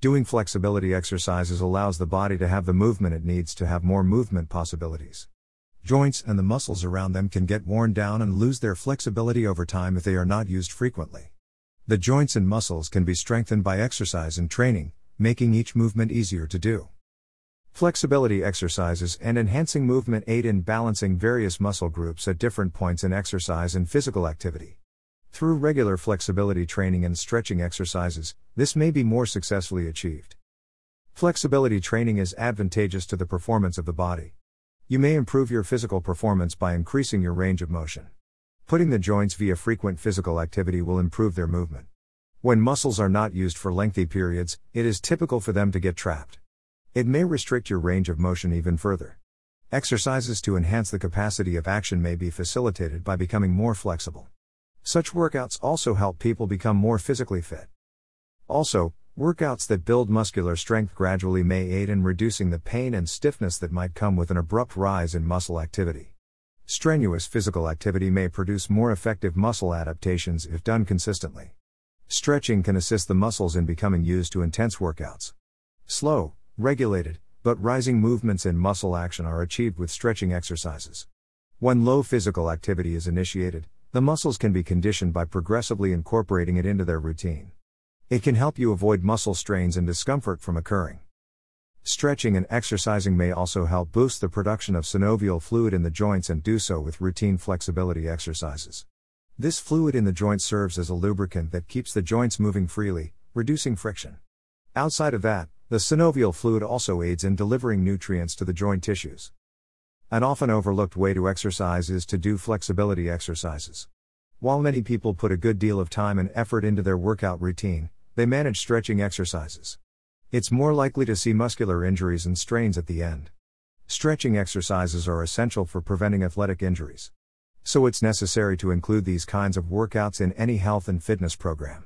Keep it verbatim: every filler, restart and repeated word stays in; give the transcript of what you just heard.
Doing flexibility exercises allows the body to have the movement it needs to have more movement possibilities. Joints and the muscles around them can get worn down and lose their flexibility over time if they are not used frequently. The joints and muscles can be strengthened by exercise and training, making each movement easier to do. Flexibility exercises and enhancing movement aid in balancing various muscle groups at different points in exercise and physical activity. Through regular flexibility training and stretching exercises, this may be more successfully achieved. Flexibility training is advantageous to the performance of the body. You may improve your physical performance by increasing your range of motion. Putting the joints via frequent physical activity will improve their movement. When muscles are not used for lengthy periods, it is typical for them to get trapped. It may restrict your range of motion even further. Exercises to enhance the capacity of action may be facilitated by becoming more flexible. Such workouts also help people become more physically fit. Also, workouts that build muscular strength gradually may aid in reducing the pain and stiffness that might come with an abrupt rise in muscle activity. Strenuous physical activity may produce more effective muscle adaptations if done consistently. Stretching can assist the muscles in becoming used to intense workouts. Slow, regulated, but rising movements in muscle action are achieved with stretching exercises. When low physical activity is initiated, the muscles can be conditioned by progressively incorporating it into their routine. It can help you avoid muscle strains and discomfort from occurring. Stretching and exercising may also help boost the production of synovial fluid in the joints and do so with routine flexibility exercises. This fluid in the joint serves as a lubricant that keeps the joints moving freely, reducing friction. Outside of that, the synovial fluid also aids in delivering nutrients to the joint tissues. An often overlooked way to exercise is to do flexibility exercises. While many people put a good deal of time and effort into their workout routine, they manage stretching exercises. It's more likely to see muscular injuries and strains at the end. Stretching exercises are essential for preventing athletic injuries. So it's necessary to include these kinds of workouts in any health and fitness program.